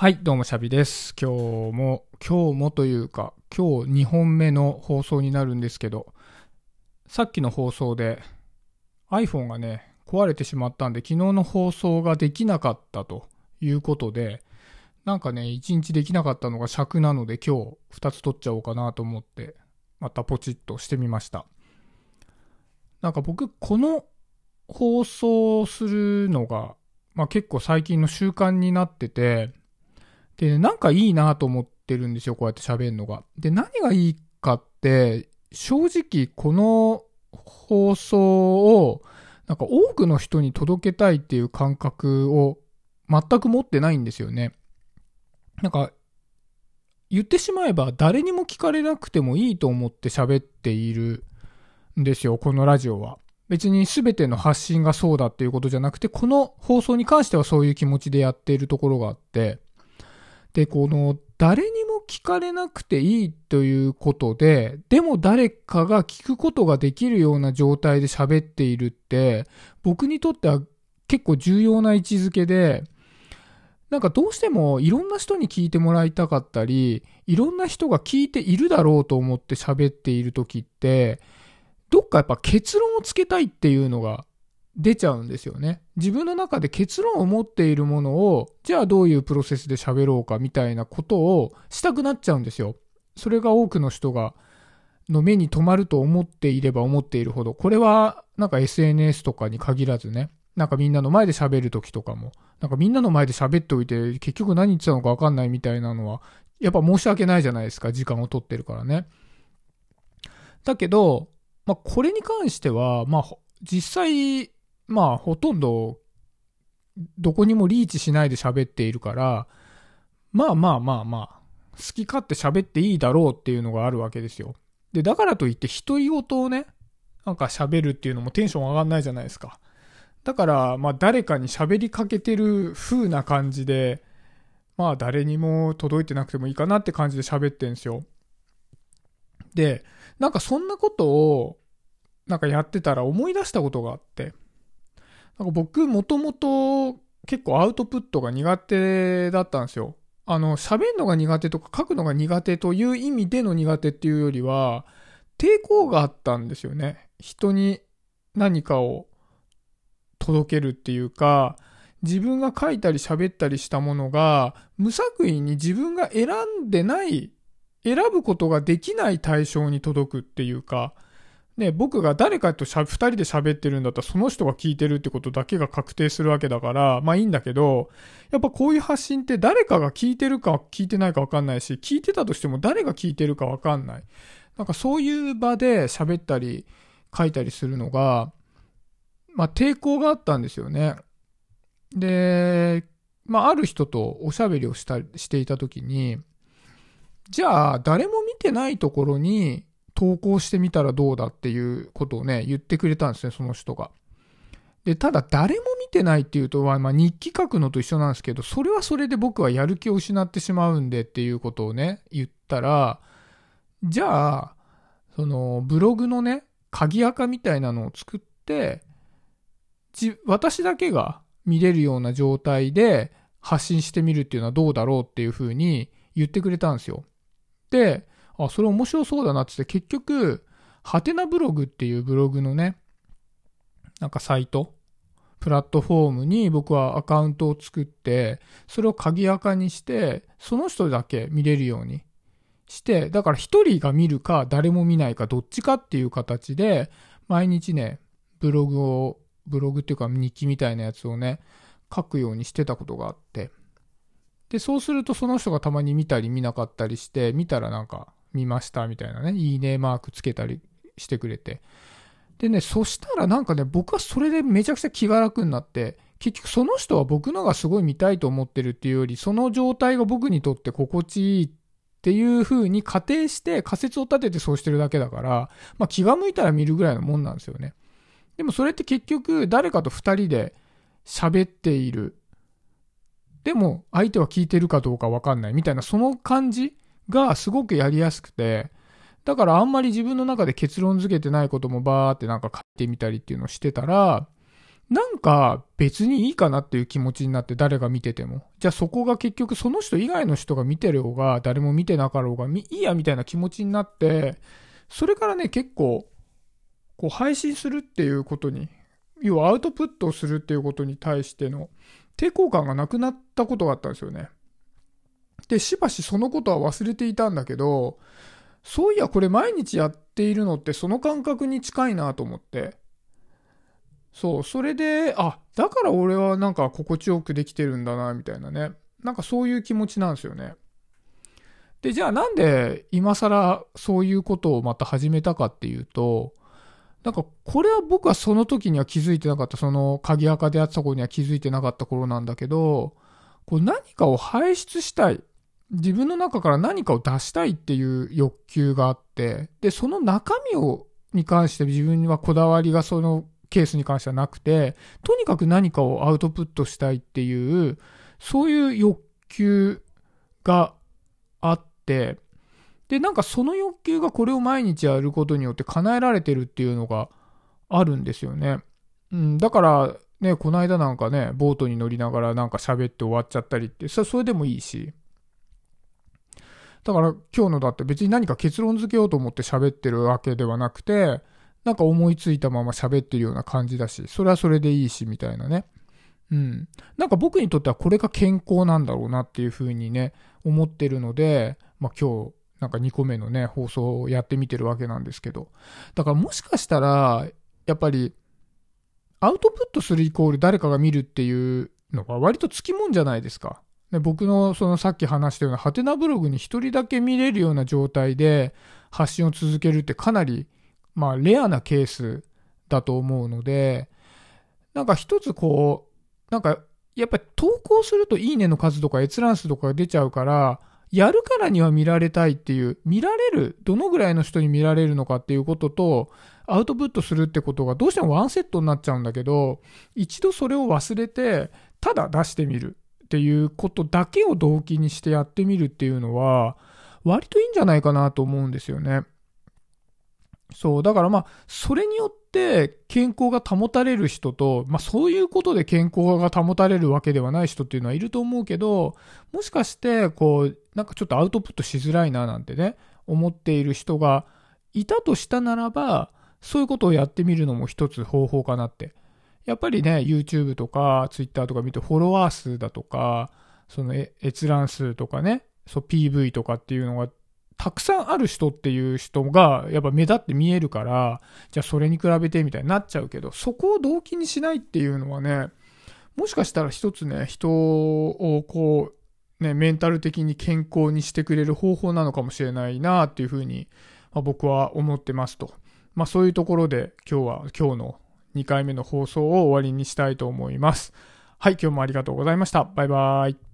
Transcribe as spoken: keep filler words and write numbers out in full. はい、どうもシャビです。今日も、今日もというか、今日にほんめの放送になるんですけど、さっきの放送で iPhone がね、壊れてしまったんで、昨日の放送ができなかったということで、なんかね、いちにちできなかったのが尺なので、今日ふたつ撮っちゃおうかなと思って、またポチッとしてみました。なんか僕、この放送するのが、まあ、結構最近の習慣になってて、で、なんかいいなと思ってるんですよ、こうやって喋るのが。で、何がいいかって、正直この放送を、なんか多くの人に届けたいっていう感覚を全く持ってないんですよね。なんか言ってしまえば誰にも聞かれなくてもいいと思って喋っているんですよ、このラジオは。別に全ての発信がそうだっていうことじゃなくて、この放送に関してはそういう気持ちでやっているところがあって、で、この誰にも聞かれなくていいということで、でも誰かが聞くことができるような状態で喋っているって、僕にとっては結構重要な位置づけで、なんかどうしてもいろんな人に聞いてもらいたかったり、いろんな人が聞いているだろうと思って喋っているときって、どっかやっぱ結論をつけたいっていうのが出ちゃうんですよね。自分の中で結論を持っているものを、じゃあどういうプロセスで喋ろうかみたいなことをしたくなっちゃうんですよ。それが多くの人がの目に留まると思っていれば思っているほど、これはなんか エスエヌエス とかに限らずね、なんかみんなの前で喋るときとかも、なんかみんなの前で喋っておいて結局何言ってたのか分かんないみたいなのは、やっぱ申し訳ないじゃないですか、時間を取ってるからね。だけど、まあ、これに関しては、まあ、実際、まあ、ほとんどどこにもリーチしないで喋っているから、まあまあまあまあ、好き勝手喋っていいだろうっていうのがあるわけですよ。で、だからといって独り言をね、なんか喋るっていうのもテンション上がんないじゃないですか。だから、まあ、誰かに喋りかけてる風な感じで、まあ、誰にも届いてなくてもいいかなって感じで喋ってんですよ。で、なんかそんなことを、なんかやってたら思い出したことがあって、なんか僕、もともと結構アウトプットが苦手だったんですよ。あの、喋るのが苦手とか書くのが苦手という意味での苦手っていうよりは、抵抗があったんですよね。人に何かを届けるっていうか、自分が書いたり喋ったりしたものが無作為に自分が選んでない、選ぶことができない対象に届くっていうか、ね、僕が誰かとしゃふたりで喋ってるんだったらその人が聞いてるってことだけが確定するわけだから、まあいいんだけど、やっぱこういう発信って誰かが聞いてるか聞いてないか分かんないし、聞いてたとしても誰が聞いてるか分かんない、なんかそういう場で喋ったり書いたりするのが、まあ抵抗があったんですよね。で、まあある人とおしゃべりをしたしていた時に、じゃあ誰も見てないところに投稿してみたらどうだっていうことをね、言ってくれたんですね、その人が。で、ただ誰も見てないっていうとは、まあ、日記書くのと一緒なんですけど、それはそれで僕はやる気を失ってしまうんでっていうことをね、言ったら、じゃあそのブログのね、鍵アカみたいなのを作って、じ私だけが見れるような状態で発信してみるっていうのはどうだろうっていうふうに言ってくれたんですよ。で、あ、それ面白そうだなって言って、結局ハテナブログっていうブログのね、なんかサイトプラットフォームに僕はアカウントを作って、それを鍵アカにして、その人だけ見れるようにして、だから一人が見るか誰も見ないかどっちかっていう形で、毎日ね、ブログをブログっていうか日記みたいなやつをね、書くようにしてたことがあって、で、そうするとその人がたまに見たり見なかったりして、見たらなんか見ましたみたいなね、いいねマークつけたりしてくれて、でね、そしたらなんかね、僕はそれでめちゃくちゃ気が楽になって、結局その人は僕のがすごい見たいと思ってるっていうより、その状態が僕にとって心地いいっていう風に仮定して、仮説を立ててそうしてるだけだから、まあ気が向いたら見るぐらいのもんなんですよね。でもそれって結局誰かと二人で喋っている、でも相手は聞いてるかどうか分かんないみたいな、その感じがすごくやりやすくて、だからあんまり自分の中で結論付けてないこともバーってなんか書いてみたりっていうのをしてたら、なんか別にいいかなっていう気持ちになって、誰が見ててもじゃあそこが結局その人以外の人が見てる方が誰も見てなかろうがいいやみたいな気持ちになって、それからね結構こう配信するっていうことに、要はアウトプットをするっていうことに対しての抵抗感がなくなったことがあったんですよね。でしばしそのことは忘れていたんだけど、そういやこれ毎日やっているのってその感覚に近いなと思って、そう、それで、あ、だから俺はなんか心地よくできてるんだなみたいなね、なんかそういう気持ちなんですよね。でじゃあなんで今更そういうことをまた始めたかっていうと、なんかこれは僕はその時には気づいてなかった、その鍵垢でやってた頃には気づいてなかった頃なんだけど、こう何かを排出したい、自分の中から何かを出したいっていう欲求があって、でその中身をに関して自分にはこだわりがそのケースに関してはなくて、とにかく何かをアウトプットしたいっていう、そういう欲求があって、でなんかその欲求がこれを毎日やることによって叶えられてるっていうのがあるんですよね、うん、だからねこの間なんかねボートに乗りながらなんか喋って終わっちゃったりって、それでもいいし、だから今日のだって別に何か結論付けようと思って喋ってるわけではなくて、なんか思いついたまま喋ってるような感じだし、それはそれでいいしみたいなね、うん、なんか僕にとってはこれが健康なんだろうなっていう風にね思ってるので、まあ、今日なんかにこめのね放送をやってみてるわけなんですけど、だからもしかしたらやっぱりアウトプットするイコール誰かが見るっていうのは割とつきもんじゃないですか。で僕のそのさっき話したようなハテナブログに一人だけ見れるような状態で発信を続けるってかなりまあレアなケースだと思うので、なんか一つこうなんかやっぱり投稿するといいねの数とか閲覧数とかが出ちゃうから、やるからには見られたいっていう、見られるどのぐらいの人に見られるのかっていうこととアウトプットするってことがどうしてもワンセットになっちゃうんだけど、一度それを忘れてただ出してみるっていうことだけを動機にしてやってみるっていうのは割といいんじゃないかなと思うんですよね。そうだからまあそれによって健康が保たれる人と、まあ、そういうことで健康が保たれるわけではない人っていうのはいると思うけど、もしかしてこうなんかちょっとアウトプットしづらいななんてね思っている人がいたとしたならば、そういうことをやってみるのも一つ方法かなって。やっぱりね YouTube とか Twitter とか見てフォロワー数だとかその閲覧数とかね、そう ピーブイ とかっていうのがたくさんある人っていう人がやっぱ目立って見えるから、じゃあそれに比べてみたいになっちゃうけど、そこを動機にしないっていうのはね、もしかしたら一つね人をこうねメンタル的に健康にしてくれる方法なのかもしれないなっていうふうに、まあ、僕は思ってますと、まあ、そういうところで今日は今日のにかいめの放送を終わりにしたいと思います。はい、今日もありがとうございました。バイバイ。